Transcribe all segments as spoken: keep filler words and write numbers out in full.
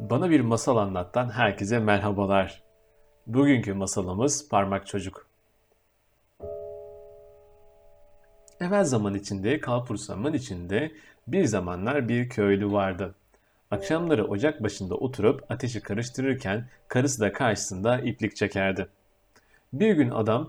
Bana Bir Masal Anlat'tan herkese merhabalar. Bugünkü masalımız Parmak Çocuk. Evvel zaman içinde, kalpursamın içinde bir zamanlar bir köylü vardı. Akşamları ocak başında oturup ateşi karıştırırken karısı da karşısında iplik çekerdi. Bir gün adam,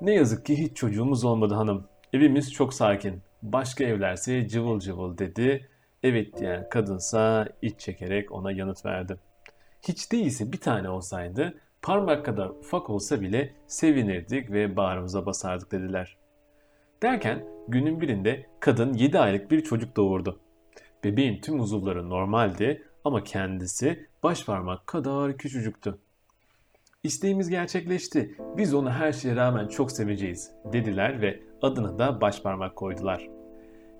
"Ne yazık ki hiç çocuğumuz olmadı hanım. Evimiz çok sakin. Başka evlerse cıvıl cıvıl" dedi. Evet diyen kadınsa iç çekerek ona yanıt verdi. "Hiç değilse bir tane olsaydı, parmak kadar ufak olsa bile sevinirdik ve bağrımıza basardık" dediler. Derken günün birinde kadın yedi aylık bir çocuk doğurdu. Bebeğin tüm uzuvları normaldi ama kendisi baş parmak kadar küçücüktü. "İsteğimiz gerçekleşti. Biz onu her şeye rağmen çok seveceğiz" dediler ve adına da baş parmak koydular.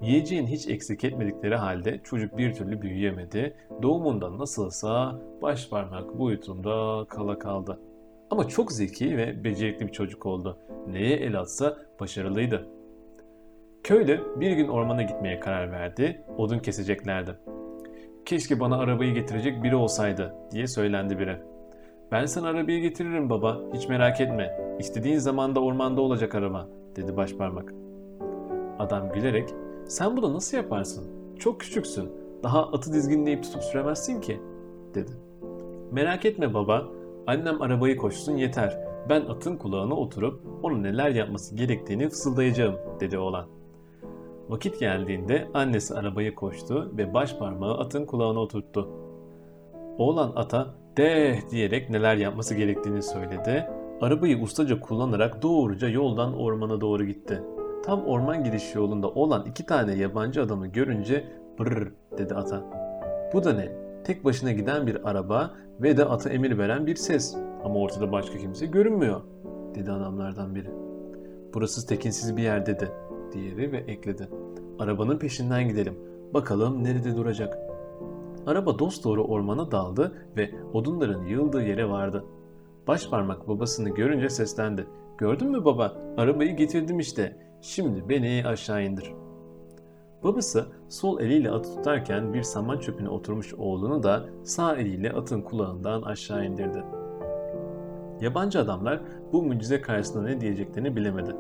Yiyeceğini hiç eksik etmedikleri halde çocuk bir türlü büyüyemedi. Doğumundan nasılsa baş parmak boyutunda kala kaldı. Ama çok zeki ve becerikli bir çocuk oldu. Neye el atsa başarılıydı. Köylü bir gün ormana gitmeye karar verdi. Odun keseceklerdi. "Keşke bana arabayı getirecek biri olsaydı" diye söylendi biri. "Ben sana arabayı getiririm baba, hiç merak etme. İstediğin zaman da ormanda olacak araba" dedi başparmak. Adam gülerek, "Sen bunu nasıl yaparsın? Çok küçüksün. Daha atı dizginleyip tutup süremezsin ki" dedi. "Merak etme baba. Annem arabayı koşsun yeter. Ben atın kulağına oturup onun neler yapması gerektiğini fısıldayacağım" dedi oğlan. Vakit geldiğinde annesi arabaya koştu ve baş parmağı atın kulağına oturttu. Oğlan ata "deh" diyerek neler yapması gerektiğini söyledi. Arabayı ustaca kullanarak doğruca yoldan ormana doğru gitti. Tam orman girişi yolunda olan iki tane yabancı adamı görünce "brrr" dedi ata. "Bu da ne? Tek başına giden bir araba ve de ata emir veren bir ses. Ama ortada başka kimse görünmüyor" dedi adamlardan biri. "Burası tekinsiz bir yer" dedi diğeri ve ekledi. "Arabanın peşinden gidelim. Bakalım nerede duracak." Araba dosdoğru ormana daldı ve odunların yığıldığı yere vardı. Başparmak babasını görünce seslendi. "Gördün mü baba? Arabayı getirdim işte. Şimdi beni aşağı indir." Babası sol eliyle atı tutarken bir saman çöpüne oturmuş oğlunu da sağ eliyle atın kulağından aşağı indirdi. Yabancı adamlar bu mucize karşısında ne diyeceklerini bilemedi.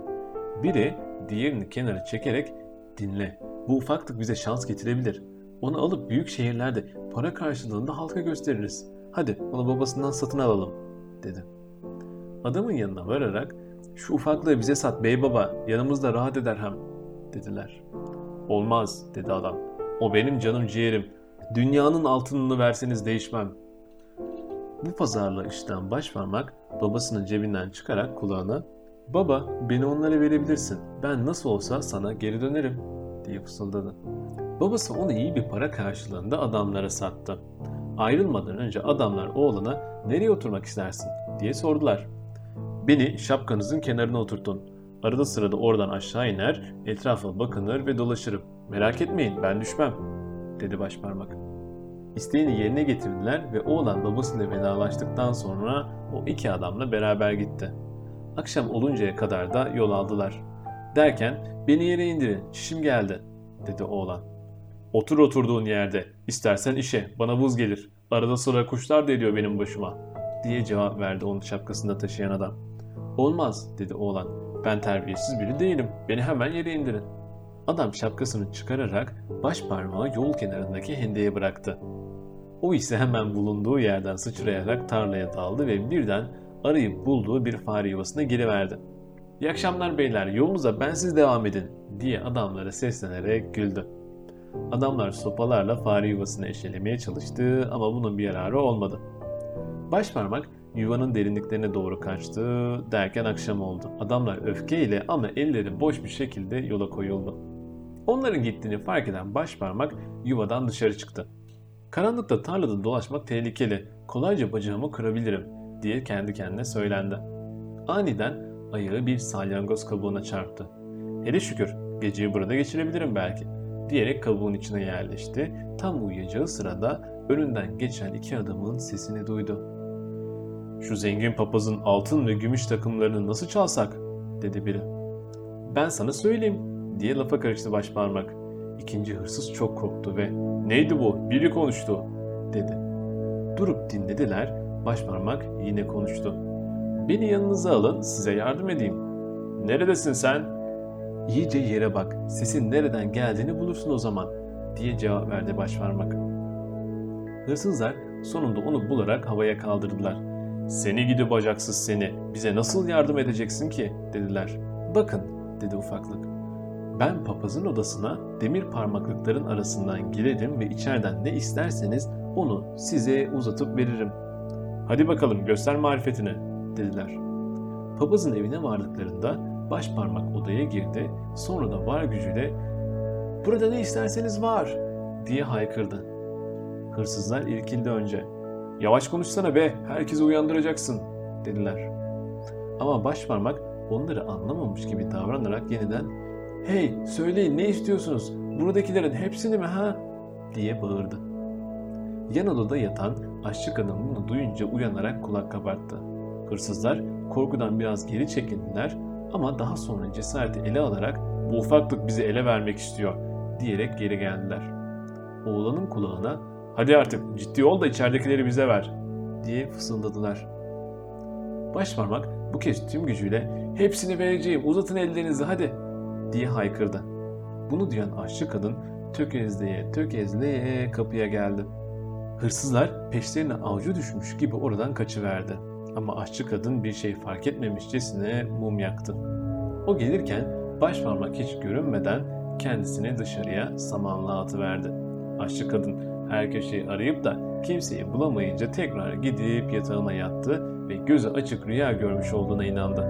Biri diğerini kenara çekerek "Dinle, bu ufaklık bize şans getirebilir. Onu alıp büyük şehirlerde para karşılığında halka gösteririz. Hadi onu babasından satın alalım" dedi. Adamın yanına vararak "Şu ufaklığı bize sat bey baba, yanımızda rahat eder hem" dediler. "Olmaz" dedi adam. "O benim canım ciğerim. Dünyanın altınını verseniz değişmem." Bu pazarla işten başparmak babasının cebinden çıkarak kulağına "Baba, beni onlara verebilirsin. Ben nasıl olsa sana geri dönerim" diye fısıldadı. Babası onu iyi bir para karşılığında adamlara sattı. Ayrılmadan önce adamlar oğlana "Nereye oturmak istersin?" diye sordular. "Beni şapkanızın kenarına oturtun. Arada sırada oradan aşağı iner, etrafa bakınır ve dolaşırım. Merak etmeyin, ben düşmem" dedi başparmak. İsteğini yerine getirdiler ve oğlan babasıyla vedalaştıktan sonra o iki adamla beraber gitti. Akşam oluncaya kadar da yol aldılar. Derken "Beni yere indirin, çişim geldi" dedi oğlan. "Otur oturduğun yerde, istersen işe, bana vuz gelir. Arada sırada kuşlar deliyor benim başıma" diye cevap verdi onun şapkasında taşıyan adam. "Olmaz" dedi oğlan. "Ben terbiyesiz biri değilim. Beni hemen yere indirin." Adam şapkasını çıkararak baş parmağı yol kenarındaki hendeye bıraktı. O ise hemen bulunduğu yerden sıçrayarak tarlaya daldı ve birden arayıp bulduğu bir fare yuvasına giriverdi. "İyi akşamlar beyler, yolunuza bensiz devam edin" diye adamlara seslenerek güldü. Adamlar sopalarla fare yuvasını eşelemeye çalıştı ama bunun bir yararı olmadı. Başparmak yuvanın derinliklerine doğru kaçtı, derken akşam oldu. Adamlar öfkeyle ama elleri boş bir şekilde yola koyuldu. Onların gittiğini fark eden başparmak yuvadan dışarı çıktı. "Karanlıkta tarlada dolaşmak tehlikeli, kolayca bacağımı kırabilirim" diye kendi kendine söylendi. Aniden ayağı bir salyangoz kabuğuna çarptı. "Hele şükür, geceyi burada geçirebilirim belki" diyerek kabuğun içine yerleşti. Tam uyuyacağı sırada önünden geçen iki adamın sesini duydu. "Şu zengin papazın altın ve gümüş takımlarını nasıl çalsak?" dedi biri. "Ben sana söyleyeyim" diye lafa karıştı başparmak. İkinci hırsız çok korktu ve "Neydi bu? Biri konuştu" dedi. durup dinlediler. Başparmak yine konuştu. "Beni yanınıza alın, size yardım edeyim." "Neredesin sen?" "İyice yere bak, sesin nereden geldiğini bulursun o zaman," diye cevap verdi başparmak. Hırsızlar sonunda onu bularak havaya kaldırdılar. "Seni gidi bacaksız seni, bize nasıl yardım edeceksin ki?" dediler. "Bakın," dedi ufaklık, "ben papazın odasına demir parmaklıkların arasından girerim ve içeriden ne isterseniz onu size uzatıp veririm." "Hadi bakalım, göster marifetini," dediler. Papazın evine vardıklarında başparmak odaya girdi, sonra da var gücüyle "Burada ne isterseniz var," diye haykırdı. Hırsızlar irkildi önce. "Yavaş konuşsana be, herkesi uyandıracaksın," dediler. Ama başparmak onları anlamamış gibi davranarak yeniden "Hey, söyleyin ne istiyorsunuz, buradakilerin hepsini mi ha?" diye bağırdı. Yan odada yatan aşçı kadın bunu duyunca uyanarak kulak kabarttı. Hırsızlar korkudan biraz geri çekildiler ama daha sonra cesareti ele alarak "Bu ufaklık bizi ele vermek istiyor," diyerek geri geldiler. Oğlanın kulağına "Hadi artık ciddi ol da içeridekileri bize ver," diye fısıldadılar. Başparmak bu kez tüm gücüyle "Hepsini vereceğim, uzatın ellerinizi hadi," diye haykırdı. Bunu duyan aşçı kadın tökezleye tökezleye kapıya geldi. Hırsızlar peşlerine avcı düşmüş gibi oradan kaçıverdi. Ama aşçı kadın bir şey fark etmemişçesine mum yaktı. O gelirken başparmak hiç görünmeden kendisini dışarıya samanlığa atıverdi. Aşçı kadın her köşeyi arayıp da kimseyi bulamayınca tekrar gidip yatağına yattı ve gözü açık rüya görmüş olduğuna inandı.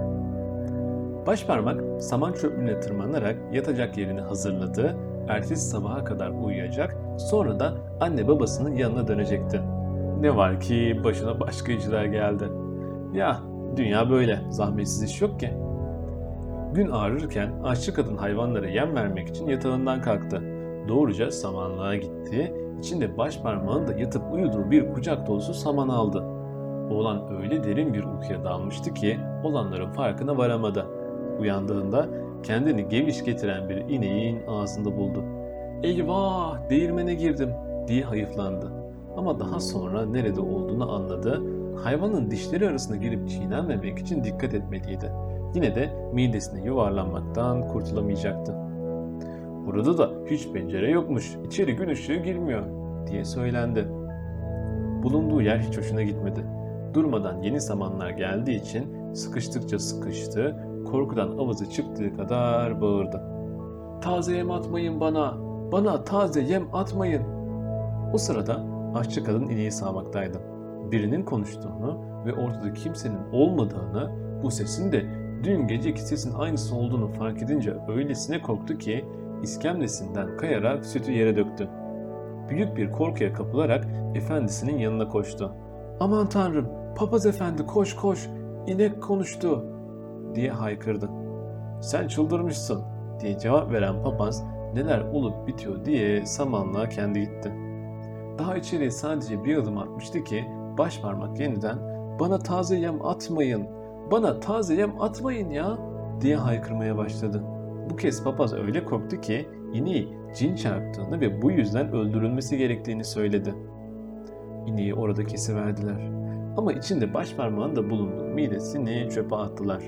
Başparmak saman çöplüğüne tırmanarak yatacak yerini hazırladı, ertesi sabaha kadar uyuyacak, sonra da anne babasının yanına dönecekti. Ne var ki başına başka işler geldi. Ya dünya böyle, zahmetsiz iş yok ki. Gün ağrırken aşçı kadın hayvanlara yem vermek için yatağından kalktı. Doğruca samanlığa gitti. İçinde başparmağın da yatıp uyuduğu bir kucak dolusu saman aldı. Oğlan öyle derin bir uykuya dalmıştı ki olanların farkına varamadı. Uyandığında kendini geviş getiren bir ineğin ağzında buldu. "Eyvah, değirmene girdim," diye hayıflandı. Ama daha sonra nerede olduğunu anladı. Hayvanın dişleri arasına girip çiğnenmemek için dikkat etmeliydi. Yine de midesine yuvarlanmaktan kurtulamayacaktı. "Burada da hiç pencere yokmuş, içeri gün ışığı girmiyor," diye söylendi. Bulunduğu yer hiç hoşuna gitmedi. Durmadan yeni samanlar geldiği için sıkıştıkça sıkıştı, korkudan avazı çıktığı kadar bağırdı. "Taze yem atmayın bana, bana taze yem atmayın." O sırada aşçı kadın ineği sağmaktaydı. Birinin konuştuğunu ve ortada kimsenin olmadığını, bu sesin de dün geceki sesin aynısı olduğunu fark edince öylesine korktu ki İskemlesinden kayarak sütü yere döktü. Büyük bir korkuya kapılarak efendisinin yanına koştu. "Aman tanrım, papaz efendi koş koş, inek konuştu," diye haykırdı. "Sen çıldırmışsın," diye cevap veren papaz neler olup bitiyor diye samanlığa kendi gitti. Daha içeriye sadece bir adım atmıştı ki başparmak yeniden "Bana taze yem atmayın, bana taze yem atmayın ya," diye haykırmaya başladı. Bu kez papaz öyle korktu ki ineği cin çarptığını ve bu yüzden öldürülmesi gerektiğini söyledi. İneği orada kesiverdiler. Ama içinde başparmağın da bulunduğu midesini çöpe attılar.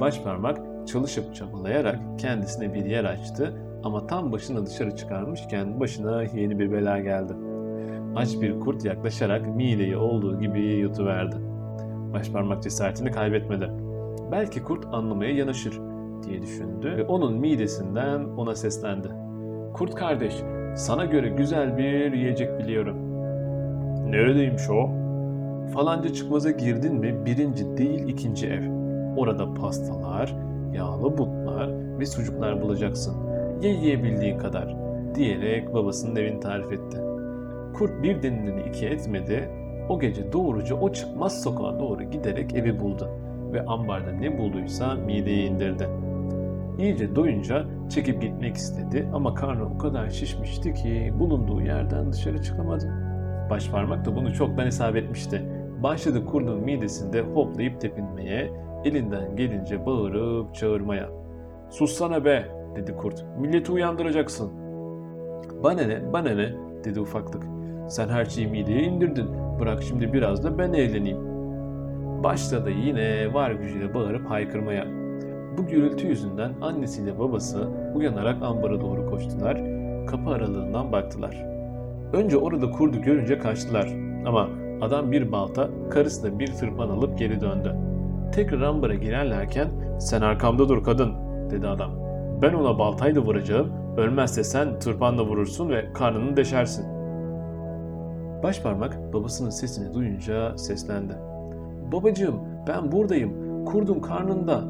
Başparmak çalışıp çabalayarak kendisine bir yer açtı ama tam başını dışarı çıkarmışken başına yeni bir bela geldi. Aç bir kurt yaklaşarak mideyi olduğu gibi yutuverdi. Başparmak cesaretini kaybetmedi. Belki kurt anlamaya yanaşır diye düşündü ve onun midesinden ona seslendi. "Kurt kardeş, sana göre güzel bir yiyecek biliyorum." "Neredeymiş o?" "Falanca çıkmaza girdin mi birinci değil ikinci ev. Orada pastalar, yağlı butlar ve sucuklar bulacaksın. Ye yiyebildiğin kadar," diyerek babasının evini tarif etti. Kurt bir denileni iki etmedi. O gece doğruca o çıkmaz sokağa doğru giderek evi buldu ve ambarda ne bulduysa mideye indirdi. İyice doyunca çekip gitmek istedi ama karnı o kadar şişmişti ki bulunduğu yerden dışarı çıkamadı. Başparmak da bunu çoktan hesap etmişti. Başladı kurdun midesinde hoplayıp tepinmeye, elinden gelince bağırıp çağırmaya. "Sussana be," dedi kurt, "milleti uyandıracaksın." "Bana ne, bana ne," dedi ufaklık. Sen her şeyi mideye indirdin. Bırak şimdi biraz da ben eğleneyim. Başladı yine var gücüyle bağırıp haykırmaya. Bu gürültü yüzünden annesiyle babası uyanarak ambara doğru koştular. Kapı aralığından baktılar. Önce orada kurdu görünce kaçtılar. Ama adam bir balta, karısı da bir tırpan alıp geri döndü. Tekrar ambara girerlerken "Sen arkamda dur kadın," dedi adam. "Ben ona baltayla vuracağım. Ölmezse sen tırpanla vurursun ve karnını deşersin." Başparmak babasının sesini duyunca seslendi. "Babacığım, ben buradayım. Kurdun karnında."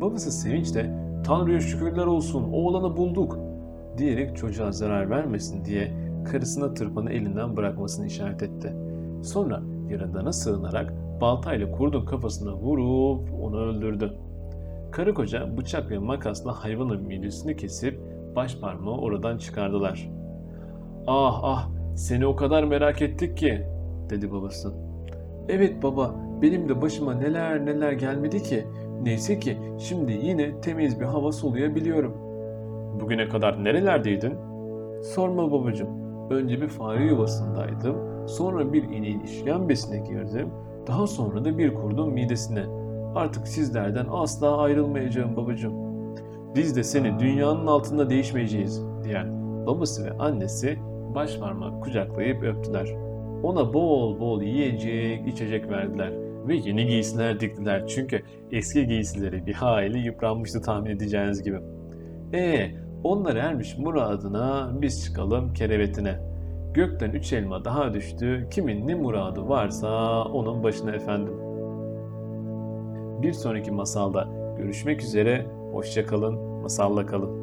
Babası sevinçle "Tanrı'ya şükürler olsun, oğlanı bulduk," diyerek çocuğa zarar vermesin diye karısına tırpanı elinden bırakmasını işaret etti. Sonra yaradana sığınarak baltayla kurdun kafasına vurup onu öldürdü. Karı koca bıçak ve makasla hayvanın midesini kesip başparmağı oradan çıkardılar. "Ah ah, seni o kadar merak ettik ki," dedi babası. "Evet baba, benim de başıma neler neler gelmedi ki. Neyse ki şimdi yine temiz bir hava soluyabiliyorum." "Bugüne kadar nerelerdeydin?" "Sorma babacığım. Önce bir fare yuvasındaydım, sonra bir ineğin işkembesine girdim, daha sonra da bir kurdun midesine. Artık sizlerden asla ayrılmayacağım babacığım." "Biz de seni dünyanın altında değişmeyeceğiz," diyen babası ve annesi başparmak kucaklayıp öptüler. Ona bol bol yiyecek, içecek verdiler ve yeni giysiler diktiler çünkü eski giysileri bir hayli yıpranmıştı tahmin edeceğiniz gibi. Eee onlar ermiş muradına, biz çıkalım kerevetine. Gökten üç elma daha düştü, kimin ne muradı varsa onun başına efendim. Bir sonraki masalda görüşmek üzere, hoşça kalın, masalla kalın.